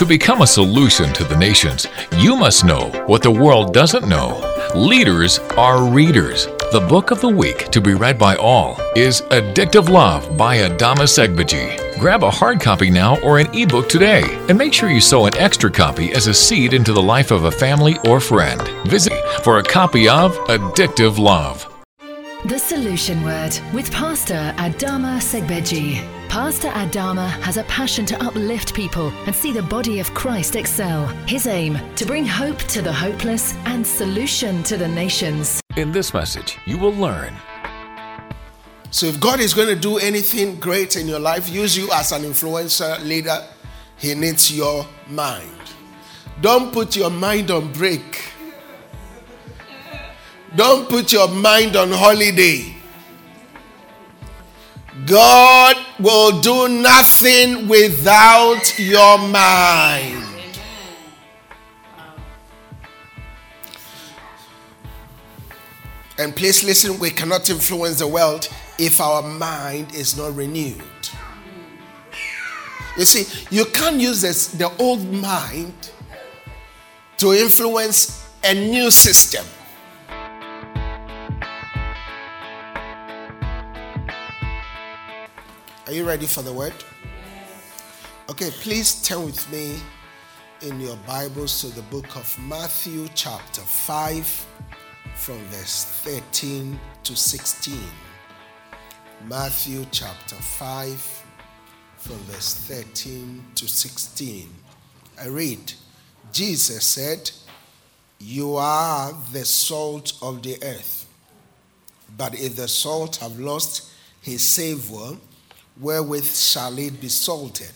To become a solution to the nations, you must know what the world doesn't know. Leaders are readers. The book of the week to be read by all is Addictive Love by Adama Segbeji. Grab a hard copy now or an ebook today, and make sure you sow an extra copy as a seed into the life of a family or friend. Visit for a copy of Addictive Love. The Solution Word with Pastor Adama Segbeji. Pastor Adama has a passion to uplift people and see the body of Christ excel. His aim, to bring hope to the hopeless and solution to the nations. In this message, you will learn. So if God is going to do anything great in your life, use you as an influencer leader. He needs your mind. Don't put your mind on break. Don't put your mind on holiday. God will do nothing without your mind. And please listen, we cannot influence the world if our mind is not renewed. You see, you can't use the old mind to influence a new system. Are you ready for the word? Yes. Okay, please turn with me in your Bibles to the book of Matthew chapter 5 from verse 13 to 16. Matthew chapter 5 from verse 13 to 16. I read, Jesus said, "You are the salt of the earth. But if the salt have lost his savor, wherewith shall it be salted?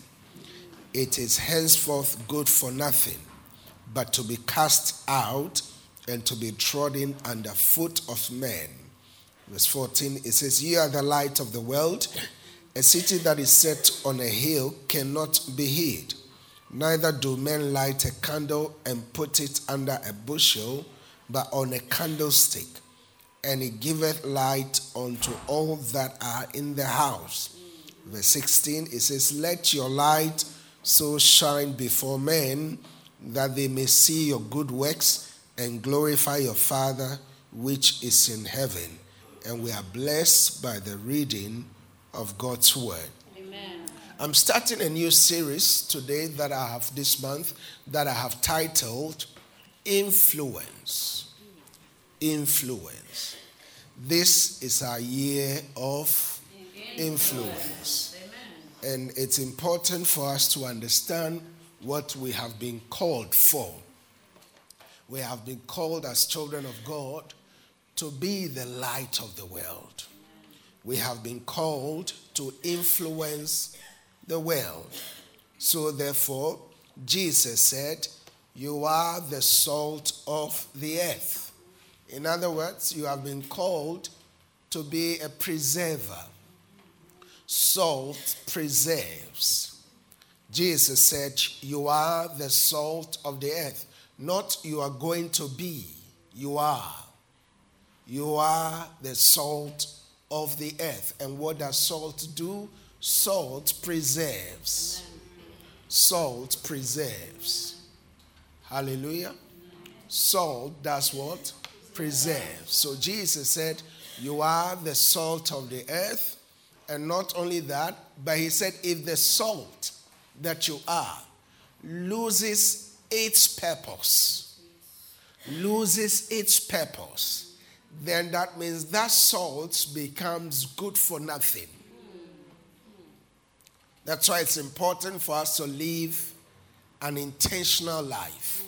It is henceforth good for nothing, but to be cast out and to be trodden under foot of men." Verse 14, it says, "You are the light of the world. A city that is set on a hill cannot be hid. Neither do men light a candle and put it under a bushel, but on a candlestick, and it giveth light unto all that are in the house." Verse 16, it says, "Let your light so shine before men that they may see your good works and glorify your Father which is in heaven." And we are blessed by the reading of God's word. Amen. I'm starting a new series today that I have this month that I have titled Influence. Influence. This is our year of influence. Amen. And it's important for us to understand what we have been called for. We have been called as children of God to be the light of the world. We have been called to influence the world. So therefore, Jesus said, "You are the salt of the earth." In other words, you have been called to be a preserver. Salt preserves. Jesus said, "You are the salt of the earth." Not "you are going to be." You are. You are the salt of the earth. And what does salt do? Salt preserves. Salt preserves. Hallelujah. Salt does what? Preserves. So Jesus said, "You are the salt of the earth." And not only that, but he said, if the salt that you are loses its purpose, then that means that salt becomes good for nothing. That's why it's important for us to live an intentional life.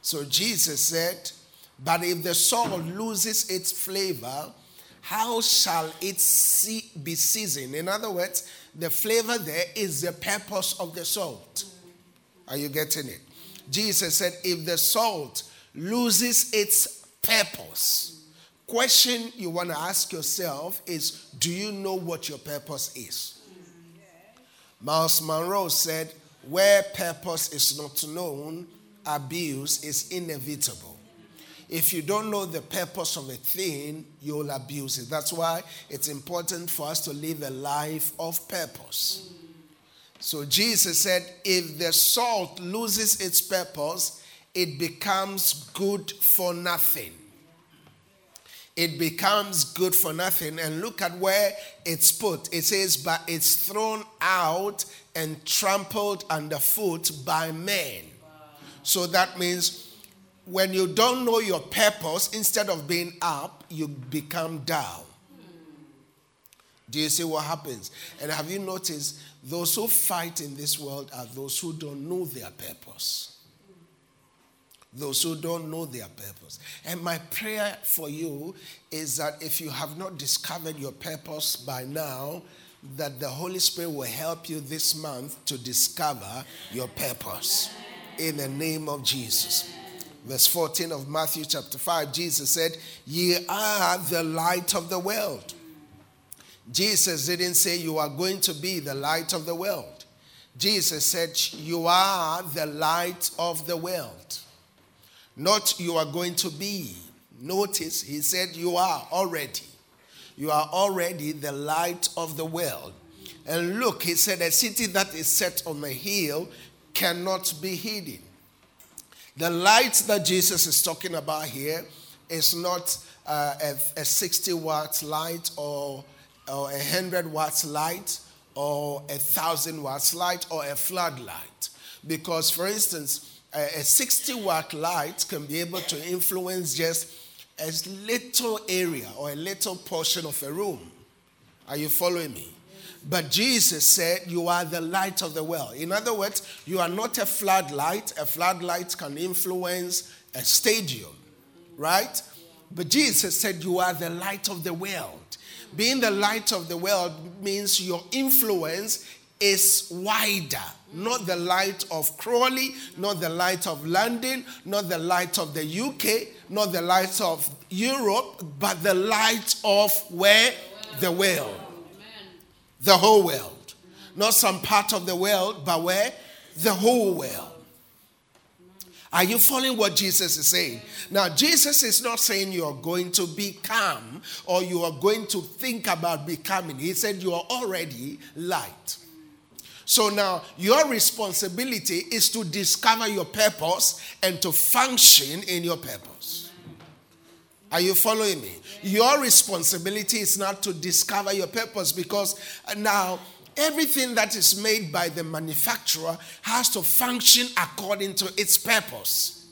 So Jesus said, but if the salt loses its flavor, how shall it be seasoned? In other words, the flavor there is the purpose of the salt. Are you getting it? Jesus said, if the salt loses its purpose, question you want to ask yourself is, do you know what your purpose is? Miles Monroe said, where purpose is not known, abuse is inevitable. If you don't know the purpose of a thing, you'll abuse it. That's why it's important for us to live a life of purpose. So Jesus said, if the salt loses its purpose, it becomes good for nothing. It becomes good for nothing. And look at where it's put. It says, but it's thrown out and trampled underfoot by men. Wow. So that means when you don't know your purpose, instead of being up, you become down. Do you see what happens? And have you noticed those who fight in this world are those who don't know their purpose? Those who don't know their purpose. And my prayer for you is that if you have not discovered your purpose by now, that the Holy Spirit will help you this month to discover your purpose. In the name of Jesus. Verse 14 of Matthew chapter 5, Jesus said, "Ye are the light of the world." Jesus didn't say you are going to be the light of the world. Jesus said you are the light of the world. Not you are going to be. Notice he said you are already. You are already the light of the world. And look, he said a city that is set on a hill cannot be hidden. The light that Jesus is talking about here is not a 60-watt light or 100 watts light, or 1,000 watts light, or a floodlight. Because, for instance, a 60-watt light can be able to influence just a little area or a little portion of a room. Are you following me? But Jesus said, you are the light of the world. In other words, you are not a floodlight. A floodlight can influence a stadium, right? But Jesus said, you are the light of the world. Being the light of the world means your influence is wider. Not the light of Crawley, not the light of London, not the light of the UK, not the light of Europe, but the light of where? The world. The whole world. Not some part of the world, but where? The whole world. Are you following what Jesus is saying? Now, Jesus is not saying you are going to become or you are going to think about becoming. He said you are already light. So now, your responsibility is to discover your purpose and to function in your purpose. Are you following me? Your responsibility is not to discover your purpose, because now everything that is made by the manufacturer has to function according to its purpose.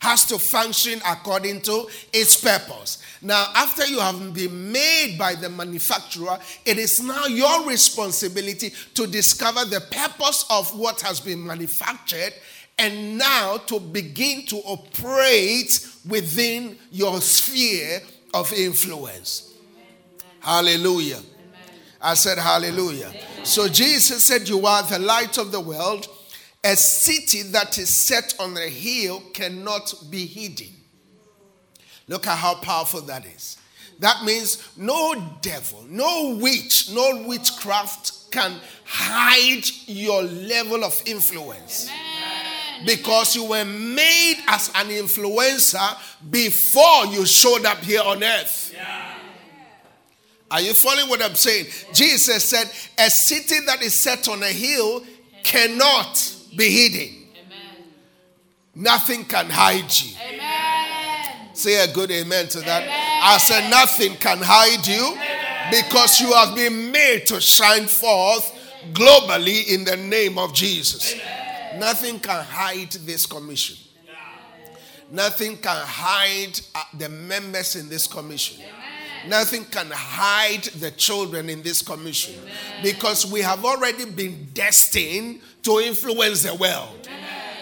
Has to function according to its purpose. Now, after you have been made by the manufacturer, it is now your responsibility to discover the purpose of what has been manufactured and now to begin to operate within your sphere of influence. Hallelujah. I said hallelujah. Amen. So Jesus said you are the light of the world. A city that is set on a hill cannot be hidden. Look at how powerful that is. That means no devil, no witch, no witchcraft can hide your level of influence. Amen. Because you were made as an influencer before you showed up here on earth. Yeah. Are you following what I'm saying? Jesus said, a city that is set on a hill cannot be hidden. Amen. Nothing can hide you. Amen. Say a good amen to that. Amen. I said nothing can hide you. Amen. Because you have been made to shine forth globally in the name of Jesus. Amen. Nothing can hide this commission. Amen. Nothing can hide the members in this commission. Amen. Nothing can hide the children in this commission. Amen. Because we have already been destined to influence the world. Amen.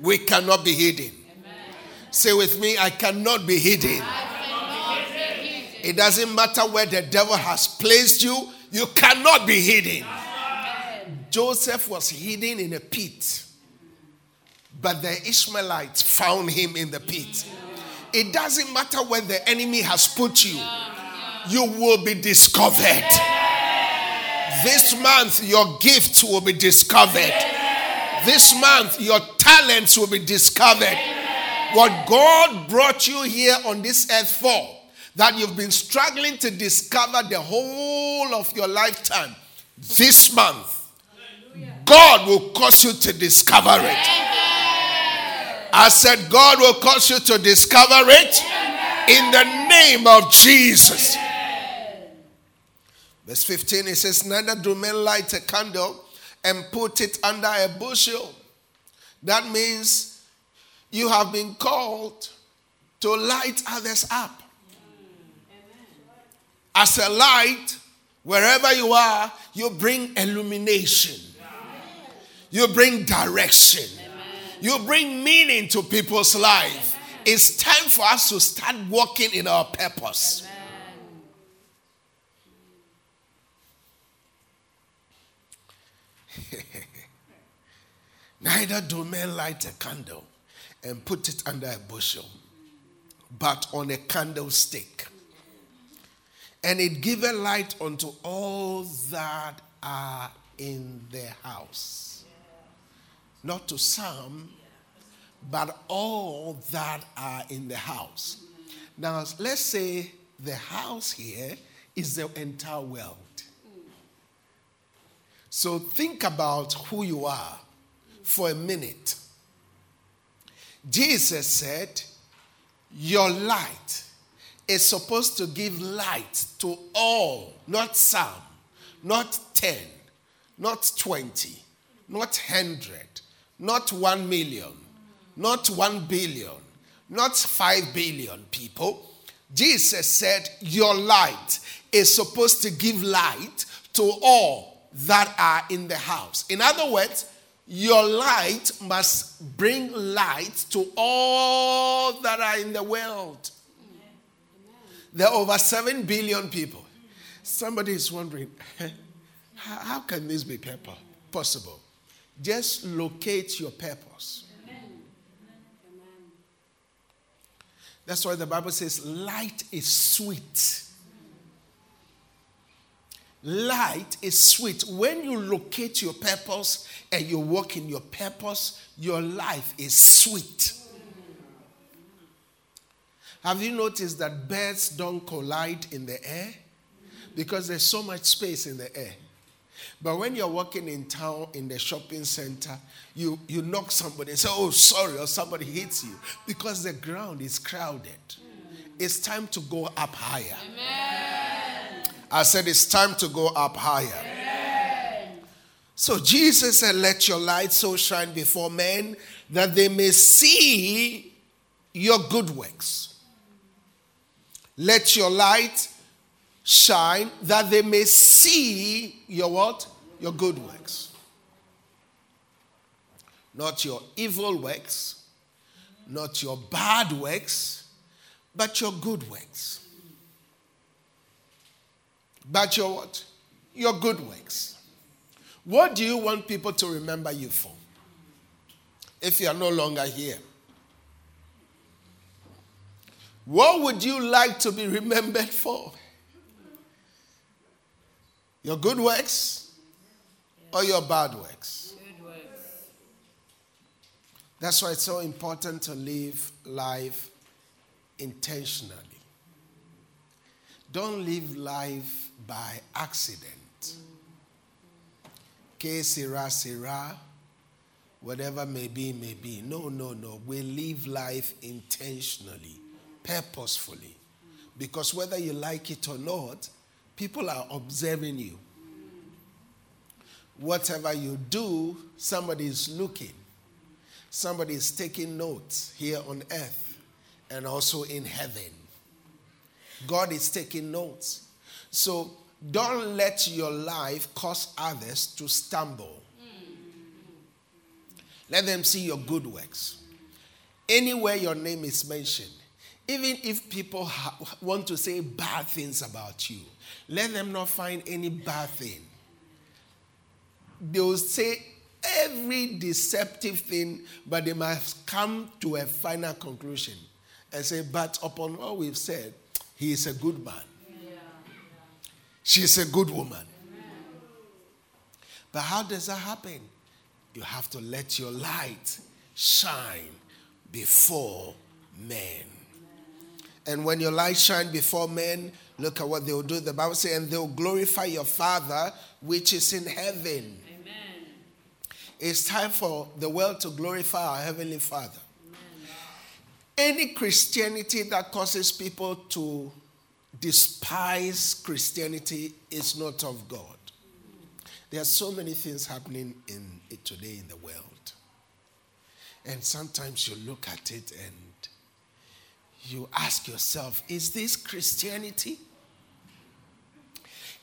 We cannot be hidden. Amen. Say with me, I cannot be hidden. It doesn't matter where the devil has placed you, you cannot be hidden. Amen. Joseph was hidden in a pit, but the Ishmaelites found him in the pit. It doesn't matter where the enemy has put you. You will be discovered. Yeah. This month, your gifts will be discovered. Yeah. This month, your talents will be discovered. Yeah. What God brought you here on this earth for, that you've been struggling to discover the whole of your lifetime, this month, God will cause you to discover it. Amen. I said God will cause you to discover it. Amen. In the name of Jesus. Amen. Verse 15, it says, neither do men light a candle and put it under a bushel. That means you have been called to light others up. As a light, wherever you are, you bring illumination. You bring direction. You bring meaning to people's life. It's time for us to start walking in our purpose. Neither do men light a candle and put it under a bushel, but on a candlestick. And it giveth light unto all that are in the house. Not to some, but all that are in the house. Now, let's say the house here is the entire world. So think about who you are for a minute. Jesus said, your light is supposed to give light to all, not some, not 10, not 20, not 100, not 1 million, not 1 billion, not 5 billion people. Jesus said, your light is supposed to give light to all that are in the house. In other words, your light must bring light to all that are in the world. There are over 7 billion people. Somebody is wondering, how can this be possible? Just locate your purpose. Amen. That's why the Bible says light is sweet. Light is sweet. When you locate your purpose and you walk in your purpose, your life is sweet. Have you noticed that birds don't collide in the air? Because there's so much space in the air. But when you're walking in town, in the shopping center, you knock somebody and say, oh, sorry, or somebody hits you. Because the ground is crowded. It's time to go up higher. Amen. I said it's time to go up higher. Amen. So Jesus said, let your light so shine before men that they may see your good works. Let your light shine that they may see your what? Your good works. Not your evil works, not your bad works, but your good works. But your what? Your good works. What do you want people to remember you for? If you are no longer here. What would you like to be remembered for? Your good works or your bad works? Good works. That's why it's so important to live life intentionally. Don't live life by accident. Que sera, sera. Whatever may be, may be. No. We live life intentionally. Purposefully. Because whether you like it or not, people are observing you. Whatever you do, somebody is looking. Somebody is taking notes here on earth and also in heaven. God is taking notes. So don't let your life cause others to stumble. Let them see your good works. Anywhere your name is mentioned, even if people want to say bad things about you, let them not find any bad thing. They will say every deceptive thing, but they must come to a final conclusion and say, but upon what we've said, he is a good man. Yeah. She's a good woman. Amen. But how does that happen? You have to let your light shine before men. And when your light shine before men, look at what they will do. The Bible says, and they will glorify your Father which is in heaven. Amen. It's time for the world to glorify our Heavenly Father. Amen. Any Christianity that causes people to despise Christianity is not of God. There are so many things happening today in the world. And sometimes you look at it and you ask yourself, is this Christianity?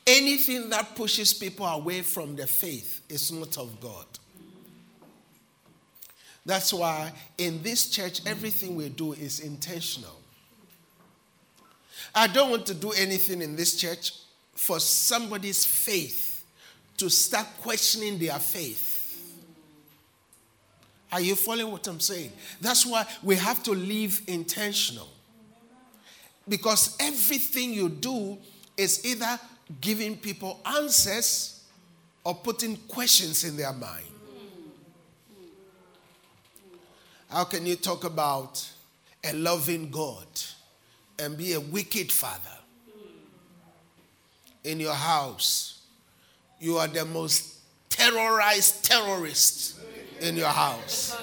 Anything that pushes people away from the faith is not of God. That's why in this church, everything we do is intentional. I don't want to do anything in this church for somebody's faith to start questioning their faith. Are you following what I'm saying? That's why we have to live intentional. Because everything you do is either giving people answers or putting questions in their mind. How can you talk about a loving God and be a wicked father? In your house, you are the most terrorized terrorist in your house.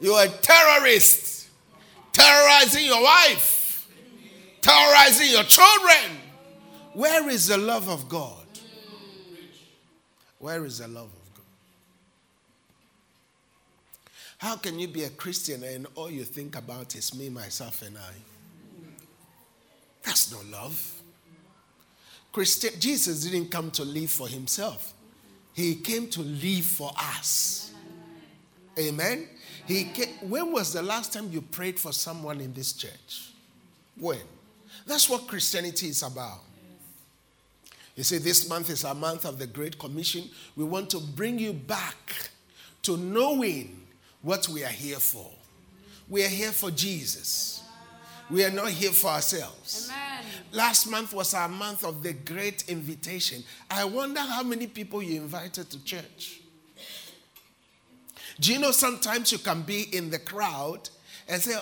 You are a terrorist, terrorizing your wife, terrorizing your children. Where is the love of God? Where is the love of God? How can you be a Christian and all you think about is me, myself, and I? That's no love. Jesus didn't come to live for himself. He came to live for us. Amen? When was the last time you prayed for someone in this church? When? That's what Christianity is about. You see, this month is our month of the Great Commission. We want to bring you back to knowing what we are here for. We are here for Jesus. We are not here for ourselves. Amen. Last month was our month of the Great Invitation. I wonder how many people you invited to church. Do you know sometimes you can be in the crowd and say,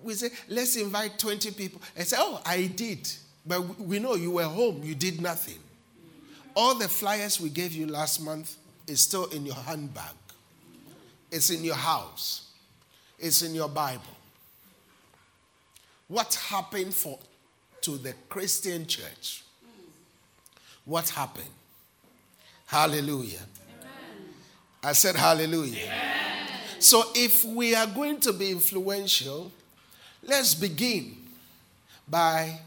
we say, let's invite 20 people. And say, I did. But we know you were home. You did nothing. All the flyers we gave you last month is still in your handbag. It's in your house. It's in your Bible. What happened to the Christian church? What happened? Hallelujah. Amen. I said hallelujah. Amen. So if we are going to be influential, let's begin by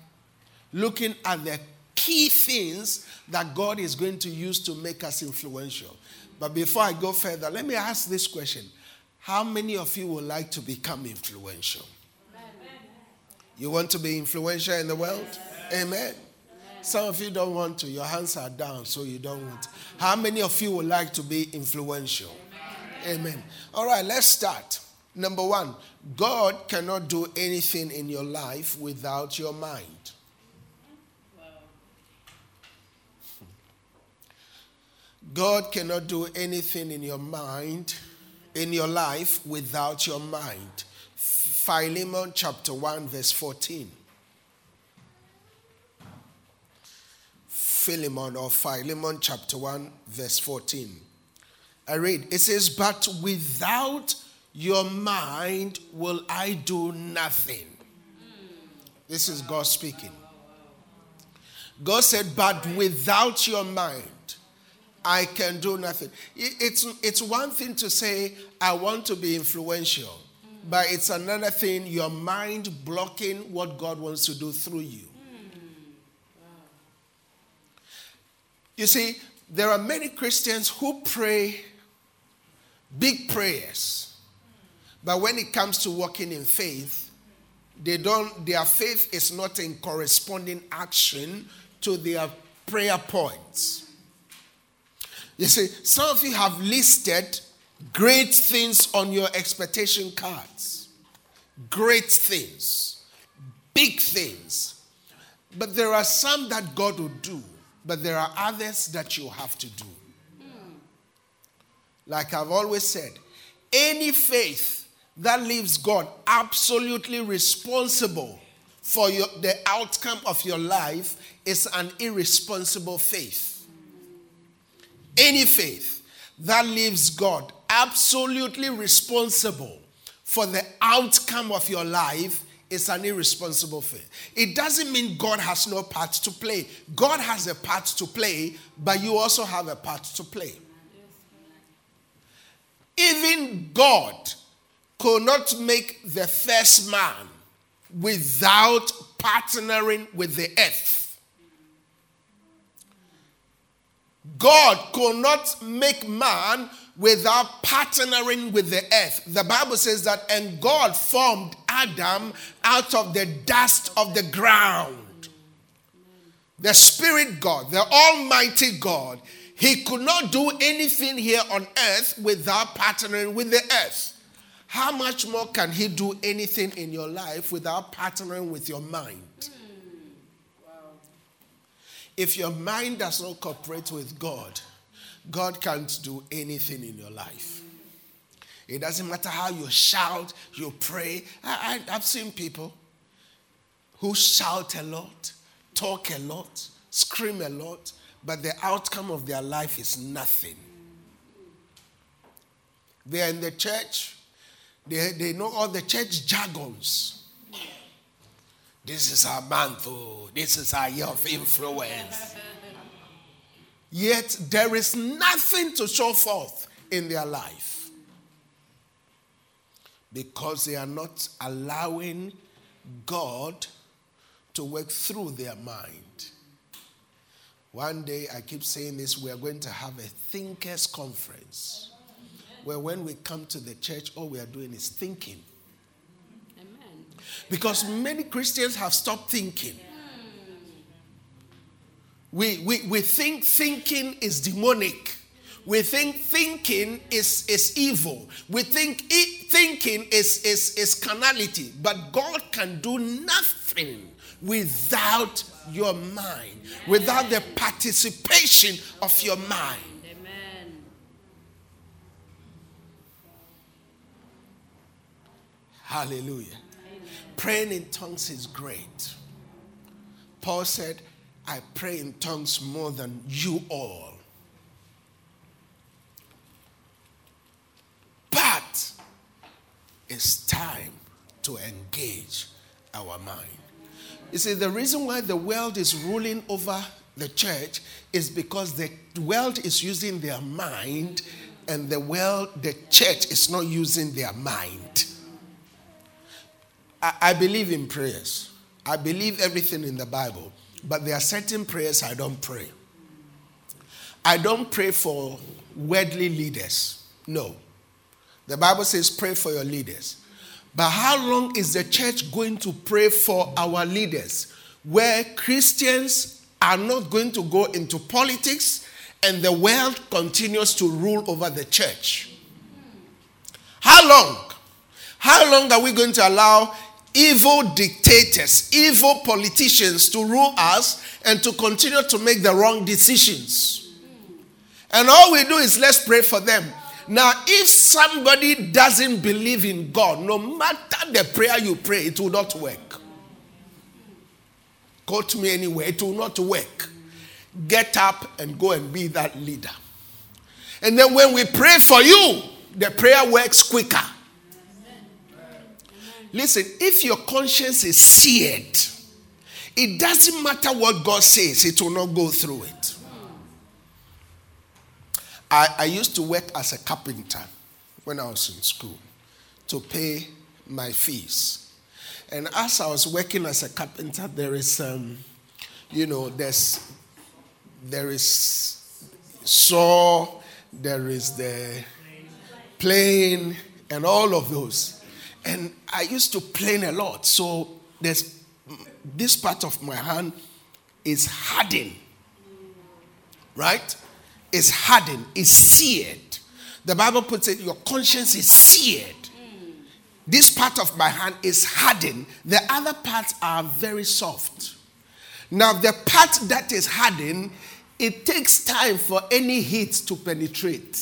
looking at the key things that God is going to use to make us influential. But before I go further, let me ask this question. How many of you would like to become influential? Amen. You want to be influential in the world? Amen. Amen. Some of you don't want to. Your hands are down, so you don't want to. How many of you would like to be influential? Amen. Amen. All right, let's start. Number one, God cannot do anything in your life without your mind. Wow. God cannot do anything in your mind, in your life, without your mind. Philemon chapter 1, verse 14. Philemon chapter 1, verse 14. I read, it says, but without your mind will I do nothing. This is God speaking. God said, but without your mind, I can do nothing. It's one thing to say, I want to be influential. But it's another thing, your mind blocking what God wants to do through you. You see, there are many Christians who pray big prayers. But when it comes to walking in faith, their faith is not in corresponding action to their prayer points. You see, some of you have listed great things on your expectation cards. Great things. Big things. But there are some that God will do. But there are others that you have to do. Like I've always said, any faith that leaves God absolutely responsible for the outcome of your life is an irresponsible faith. Any faith that leaves God absolutely responsible for the outcome of your life is an irresponsible faith. It doesn't mean God has no part to play. God has a part to play, but you also have a part to play. Even God could not make the first man without partnering with the earth. God could not make man without partnering with the earth. The Bible says that, and God formed Adam out of the dust of the ground. The Spirit God, the Almighty God, he could not do anything here on earth without partnering with the earth. How much more can he do anything in your life without partnering with your mind? Wow. If your mind does not cooperate with God, God can't do anything in your life. It doesn't matter how you shout, you pray. I've seen people who shout a lot, talk a lot, scream a lot, but the outcome of their life is nothing. They are in the church. They know all the church jargons. This is our month. Oh, this is our year of influence. Yet there is nothing to show forth in their life because they are not allowing God to work through their mind. One day, I keep saying this, we are going to have a thinkers conference where when we come to the church, all we are doing is thinking. Amen. Because many Christians have stopped thinking. We think thinking is demonic. We think thinking is evil. We think thinking is carnality. But God can do nothing without your mind, Amen. Without the participation of your mind. Amen. Hallelujah. Amen. Praying in tongues is great. Paul said, I pray in tongues more than you all. But it's time to engage our mind. You see, the reason why the world is ruling over the church is because the world is using their mind and the church is not using their mind. I believe in prayers. I believe everything in the Bible. But there are certain prayers I don't pray. I don't pray for worldly leaders. No. The Bible says pray for your leaders. But how long is the church going to pray for our leaders, where Christians are not going to go into politics and the world continues to rule over the church? How long? How long are we going to allow evil dictators, evil politicians to rule us and to continue to make the wrong decisions? And all we do is let's pray for them. Now, if somebody doesn't believe in God, no matter the prayer you pray, it will not work. Go to me anywhere, it will not work. Get up and go and be that leader. And then when we pray for you, the prayer works quicker. Listen, if your conscience is seared, it doesn't matter what God says, it will not go through it. I used to work as a carpenter when I was in school to pay my fees. And as I was working as a carpenter, there is saw, there is the plane, and all of those. And I used to plane a lot. So there's this part of my hand is hardened. Right? It's hardened. It's seared. The Bible puts it, your conscience is seared. This part of my hand is hardened. The other parts are very soft. Now the part that is hardened, it takes time for any heat to penetrate.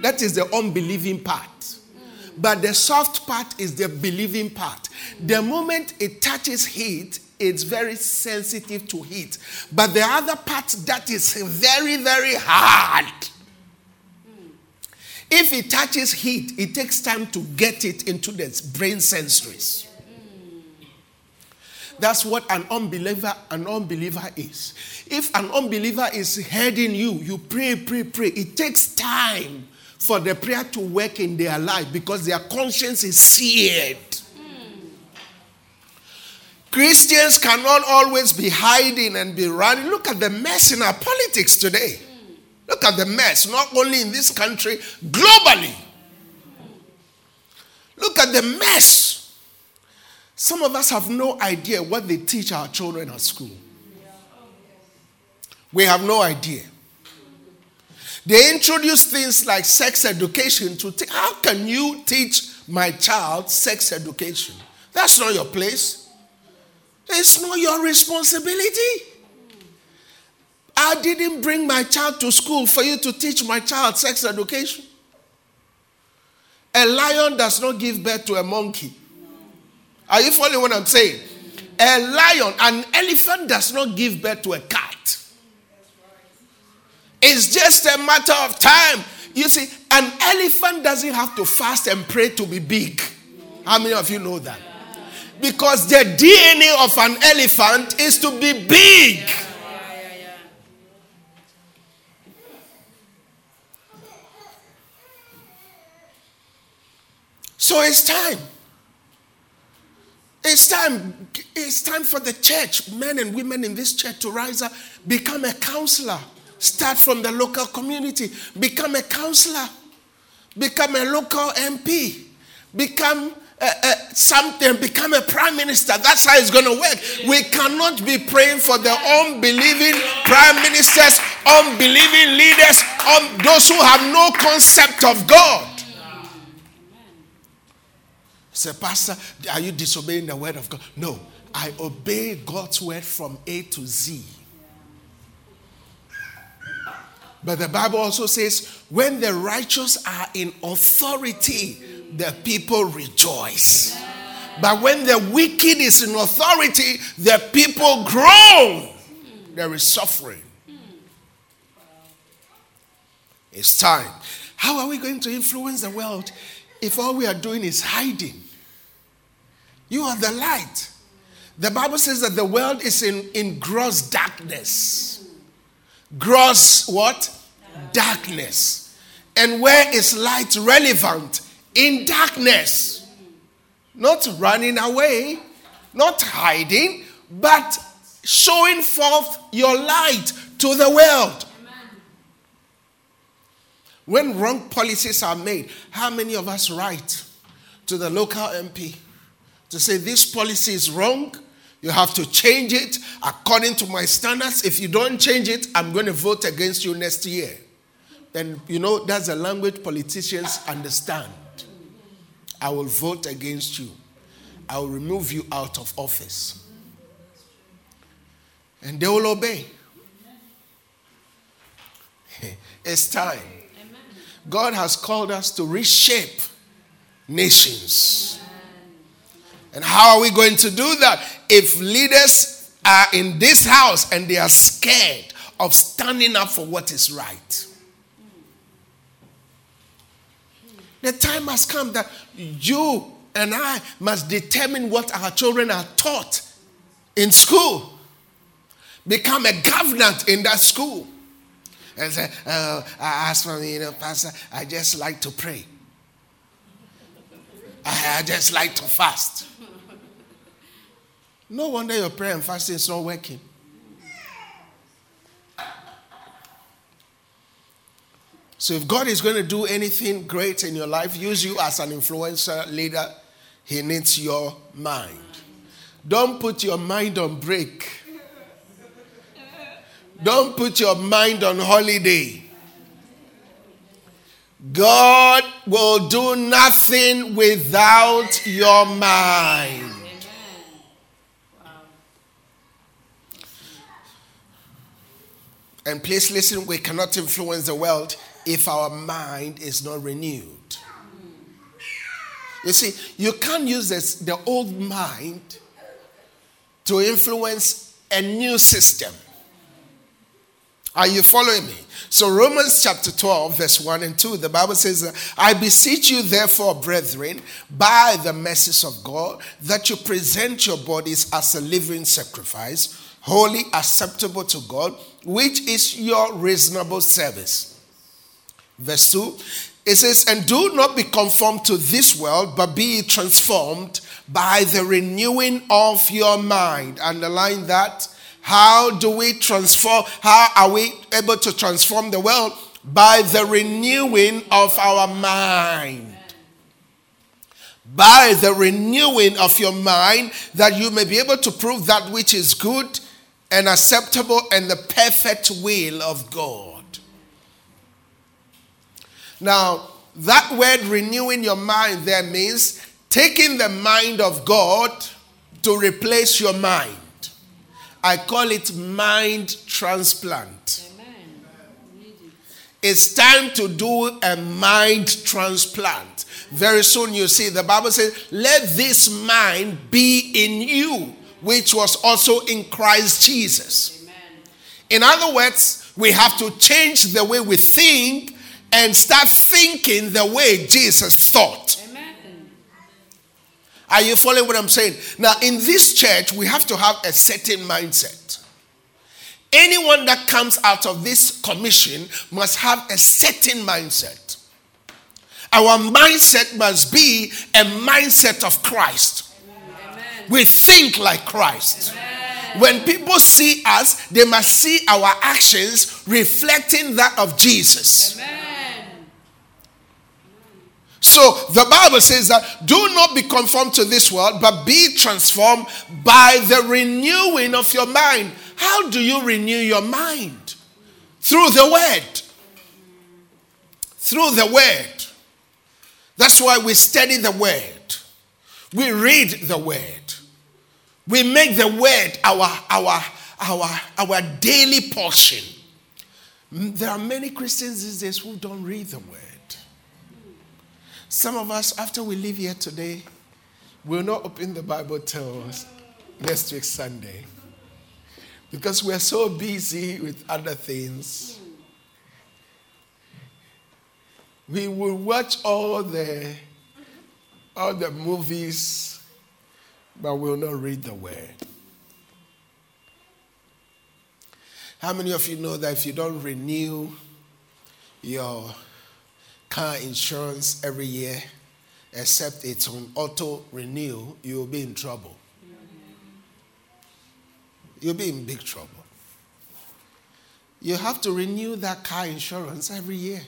That is the unbelieving part. But the soft part is the believing part. The moment it touches heat, it's very sensitive to heat. But the other part that is very, very hard, if it touches heat, it takes time to get it into the brain sensories. That's what an unbeliever is. If an unbeliever is heading you, you pray. It takes time for the prayer to work in their life because their conscience is seared. Christians cannot always be hiding and be running. Look at the mess in our politics today. Look at the mess, not only in this country, globally. Look at the mess. Some of us have no idea what they teach our children at school. We have no idea. They introduce things like sex education. How can you teach my child sex education? That's not your place. It's not your responsibility. I didn't bring my child to school for you to teach my child sex education. A lion does not give birth to a monkey. Are you following what I'm saying? A lion, an elephant does not give birth to a cat. It's just a matter of time. You see, an elephant doesn't have to fast and pray to be big. How many of you know that? Because the DNA of an elephant is to be big. So it's time. It's time for the church, men and women in this church, to rise up, become a counselor. Start from the local community. Become a counselor. Become a local MP. Become something. Become a prime minister. That's how it's going to work. We cannot be praying for the unbelieving prime ministers, unbelieving leaders, those who have no concept of God. Say, Pastor, are you disobeying the word of God? No, I obey God's word from A to Z. But the Bible also says, when the righteous are in authority, the people rejoice. But when the wicked is in authority, the people groan. There is suffering. It's time. How are we going to influence the world if all we are doing is hiding? You are the light. The Bible says that the world is in gross darkness. Gross what? Darkness. And where is light relevant? In darkness. Not running away, not hiding, but showing forth your light to the world. When wrong policies are made, how many of us write to the local MP to say, this policy is wrong, you have to change it according to my standards. If you don't change it, I'm going to vote against you next year. And you know, that's the language politicians understand. I will vote against you. I will remove you out of office. And they will obey. It's time. God has called us to reshape nations. And how are we going to do that? If leaders are in this house and they are scared of standing up for what is right. The time has come that you and I must determine what our children are taught in school. Become a governant in that school. And say, I asked for me, Pastor, I just like to pray. I just like to fast. No wonder your prayer and fasting is not working. So if God is going to do anything great in your life, use you as an influencer leader. He needs your mind. Don't put your mind on break. Don't put your mind on holiday. God will do nothing without your mind. And please listen, we cannot influence the world if our mind is not renewed. You see, you can't use the old mind to influence a new system. Are you following me? So Romans chapter 12, verse 1 and 2, the Bible says, I beseech you therefore, brethren, by the mercies of God, that you present your bodies as a living sacrifice, holy, acceptable to God, which is your reasonable service. Verse 2, it says, and do not be conformed to this world, but be transformed by the renewing of your mind. Underline that. How do we transform? How are we able to transform the world? By the renewing of our mind. By the renewing of your mind, that you may be able to prove that which is good and acceptable and the perfect will of God. Now, that word renewing your mind there means taking the mind of God to replace your mind. I call it mind transplant. Amen. It's time to do a mind transplant. Very soon you see the Bible says, let this mind be in you, which was also in Christ Jesus. Amen. In other words, we have to change the way we think and start thinking the way Jesus thought. Are you following what I'm saying? Now, in this church, we have to have a certain mindset. Anyone that comes out of this commission must have a certain mindset. Our mindset must be a mindset of Christ. Amen. We think like Christ. Amen. When people see us, they must see our actions reflecting that of Jesus. Amen. So the Bible says that do not be conformed to this world, but be transformed by the renewing of your mind. How do you renew your mind? Through the word. Through the word. That's why we study the word. We read the word. We make the word our daily portion. There are many Christians these days who don't read the word. Some of us, after we leave here today, will not open the Bible till next week Sunday. Because we are so busy with other things. We will watch all the movies, but we will not read the word. How many of you know that if you don't renew your car insurance every year, except it's on auto renew, you'll be in trouble. You'll be in big trouble. You have to renew that car insurance every year.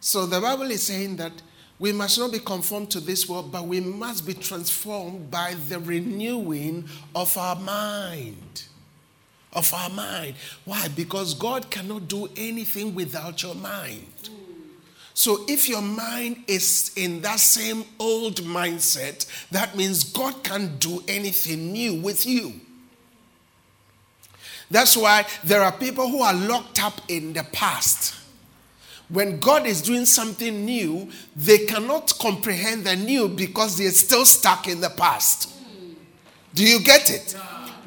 So the Bible is saying that we must not be conformed to this world, but we must be transformed by the renewing of our mind. Of our mind. Why? Because God cannot do anything without your mind. So if your mind is in that same old mindset, that means God can't do anything new with you. That's why there are people who are locked up in the past. When God is doing something new, they cannot comprehend the new because they're still stuck in the past. Do you get it?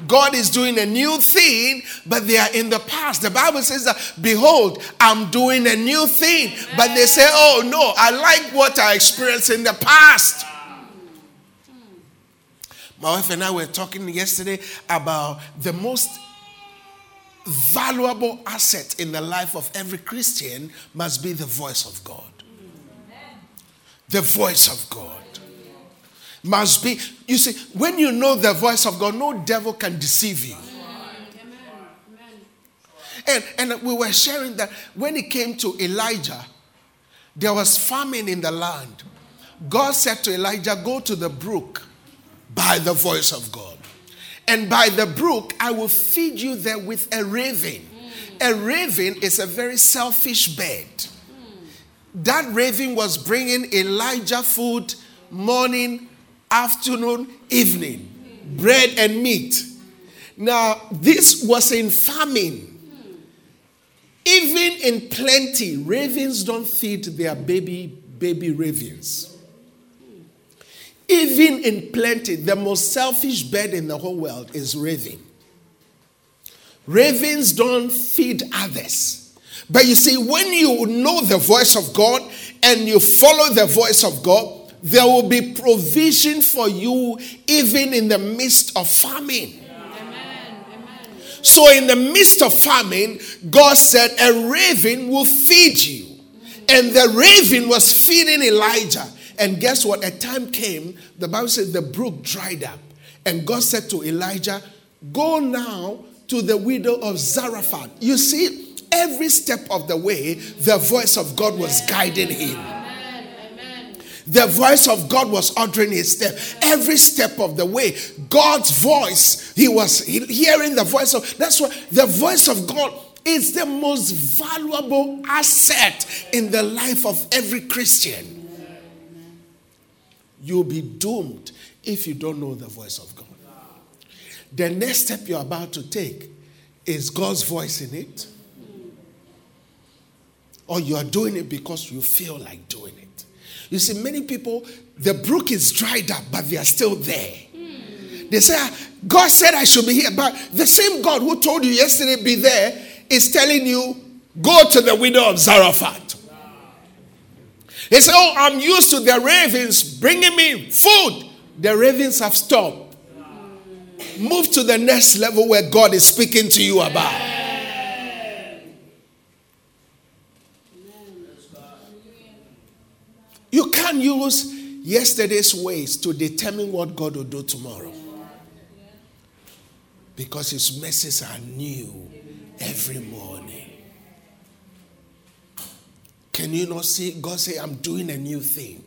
God is doing a new thing, but they are in the past. The Bible says that, behold, I'm doing a new thing. But they say, oh no, I like what I experienced in the past. My wife and I were talking yesterday about the most valuable asset in the life of every Christian must be the voice of God. The voice of God. Must be, you see, when you know the voice of God, no devil can deceive you. And we were sharing that when it came to Elijah, there was famine in the land. God said to Elijah, go to the brook by the voice of God. And by the brook, I will feed you there with a raven. A raven is a very selfish bird. That raven was bringing Elijah food morning, afternoon, evening, bread and meat. Now, this was in famine. Even in plenty, ravens don't feed their baby ravens. Even in plenty, the most selfish bird in the whole world is raven. Ravens don't feed others. But you see, when you know the voice of God and you follow the voice of God, there will be provision for you even in the midst of famine. So in the midst of famine, God said a raven will feed you. And the raven was feeding Elijah. And guess what? A time came, the Bible said the brook dried up. And God said to Elijah, go now to the widow of Zarephath. You see, every step of the way, the voice of God was guiding him. The voice of God was ordering his step. Every step of the way, God's voice, he was hearing the voice of, that's why the voice of God is the most valuable asset in the life of every Christian. You'll be doomed if you don't know the voice of God. The next step you're about to take is God's voice in it. Or you're doing it because you feel like doing it. You see, many people, the brook is dried up, but they are still there. They say, God said I should be here. But the same God who told you yesterday be there is telling you, go to the widow of Zarephath. Wow. They say, oh, I'm used to the ravens bringing me food. The ravens have stopped. Wow. Move to the next level where God is speaking to you about. You can't use yesterday's ways to determine what God will do tomorrow. Because his mercies are new every morning. Can you not see? God say, I'm doing a new thing.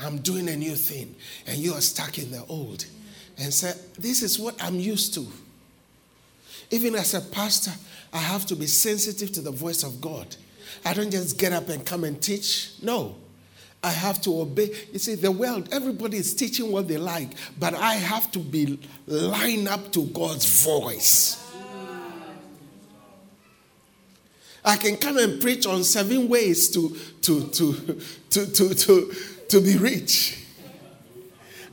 I'm doing a new thing. And you are stuck in the old. And say, this is what I'm used to. Even as a pastor, I have to be sensitive to the voice of God. I don't just get up and come and teach. No. I have to obey. You see, the world, everybody is teaching what they like, but I have to be lined up to God's voice. I can come and preach on 7 ways to be rich.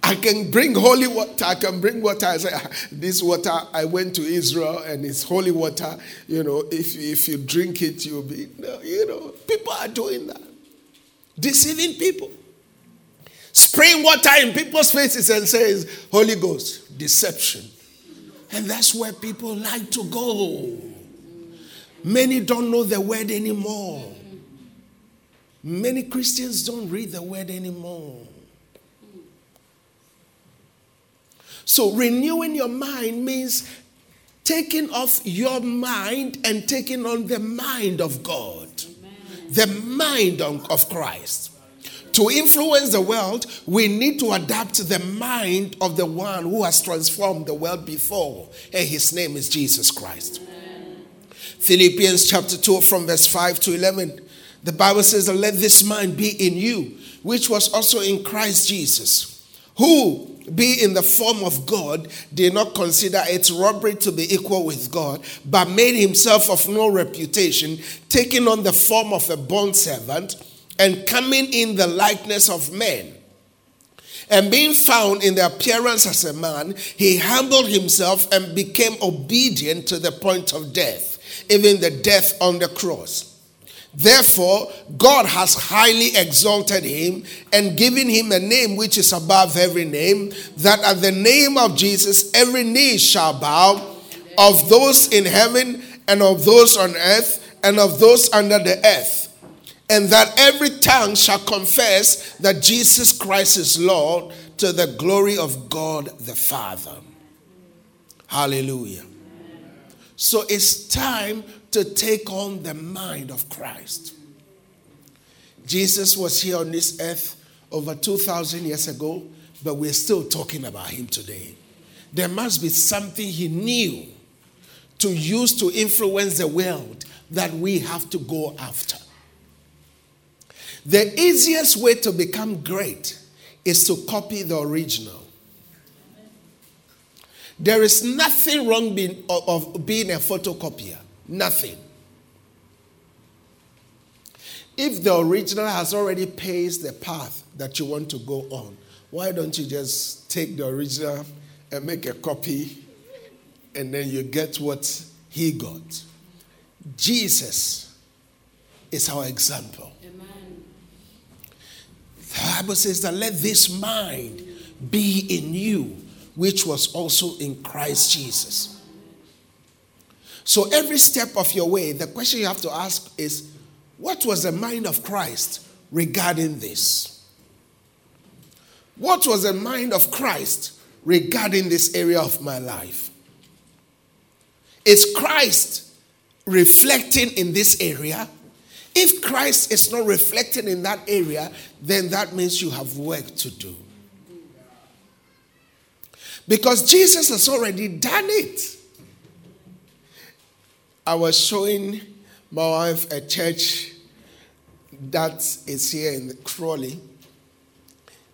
I can bring holy water. I can bring water. I say, this water, I went to Israel and it's holy water. You know, if you drink it, you'll be, you know, people are doing that. Deceiving people. Spraying water in people's faces and says, Holy Ghost, deception. And that's where people like to go. Many don't know the word anymore. Many Christians don't read the word anymore. So renewing your mind means taking off your mind and taking on the mind of God. Amen. The mind of Christ. To influence the world, we need to adapt the mind of the one who has transformed the world before. And his name is Jesus Christ. Amen. Philippians chapter 2 from verse 5 to 11. The Bible says, let this mind be in you, which was also in Christ Jesus, who being in the form of God, did not consider it robbery to be equal with God, but made himself of no reputation, taking on the form of a bondservant, and coming in the likeness of men. And being found in the appearance as a man, he humbled himself and became obedient to the point of death, even the death on the cross. Therefore, God has highly exalted him and given him a name which is above every name, that at the name of Jesus every knee shall bow, of those in heaven and of those on earth and of those under the earth, and that every tongue shall confess that Jesus Christ is Lord, to the glory of God the Father. Hallelujah. So it's time to take on the mind of Christ. Jesus was here on this earth over 2,000 years ago, but we're still talking about him today. There must be something he knew to use to influence the world that we have to go after. The easiest way to become great is to copy the original. There is nothing wrong of being a photocopier. Nothing. If the original has already paved the path that you want to go on, Why don't you just take the original and make a copy, and then you get what he got? Jesus is our example. Amen. The Bible says that let this mind be in you, which was also in Christ Jesus. So every step of your way, the question you have to ask is, what was the mind of Christ regarding this? What was the mind of Christ regarding this area of my life? Is Christ reflecting in this area? If Christ is not reflecting in that area, then that means you have work to do. Because Jesus has already done it. I was showing my wife a church that is here in Crawley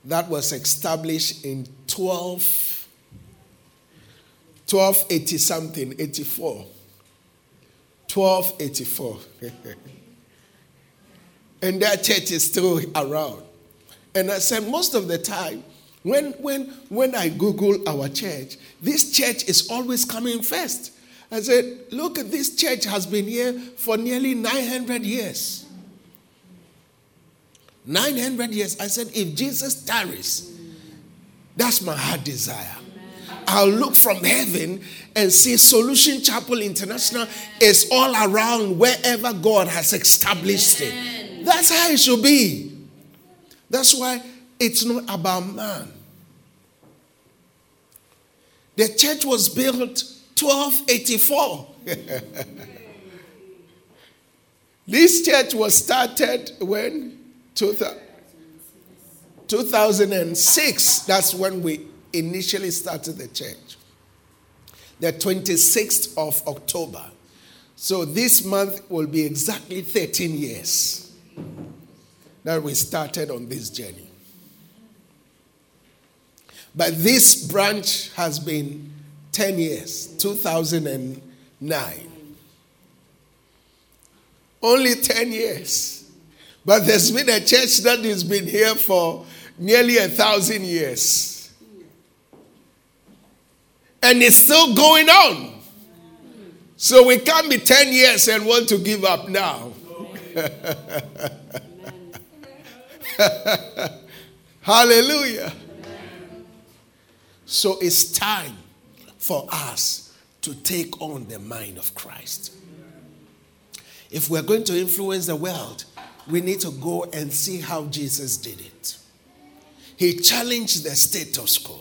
that was established in 1284. And that church is still around. And I said, most of the time, when I Google our church, this church is always coming first. I said, look, this church has been here for nearly 900 years. 900 years. I said, if Jesus tarries, that's my heart desire. I'll look from heaven and see Solution Chapel International is all around wherever God has established it. That's how it should be. That's why it's not about man. The church was built 1284. This church was started when? 2006. That's when we initially started the church. The 26th of October. So this month will be exactly 13 years that we started on this journey. But this branch has been 10 years, 2009. Only 10 years. But there's been a church that has been here for nearly 1,000 years. And it's still going on. So we can't be 10 years and want to give up now. Hallelujah. Amen. So it's time for us to take on the mind of Christ. If we're going to influence the world, we need to go and see how Jesus did it. He challenged the status quo.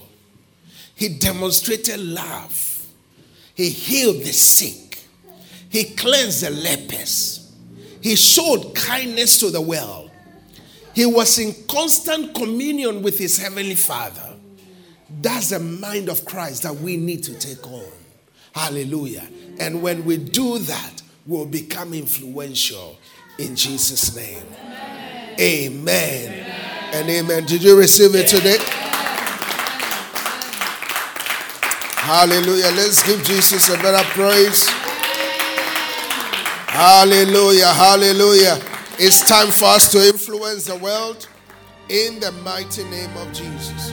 He demonstrated love. He healed the sick. He cleansed the lepers. He showed kindness to the world. He was in constant communion with his heavenly Father. That's the mind of Christ that we need to take on. Hallelujah. And when we do that, we'll become influential in Jesus' name. Amen. Amen. And amen. Did you receive it today? Hallelujah. Let's give Jesus a better praise. Hallelujah. Hallelujah. It's time for us to influence the world in the mighty name of Jesus.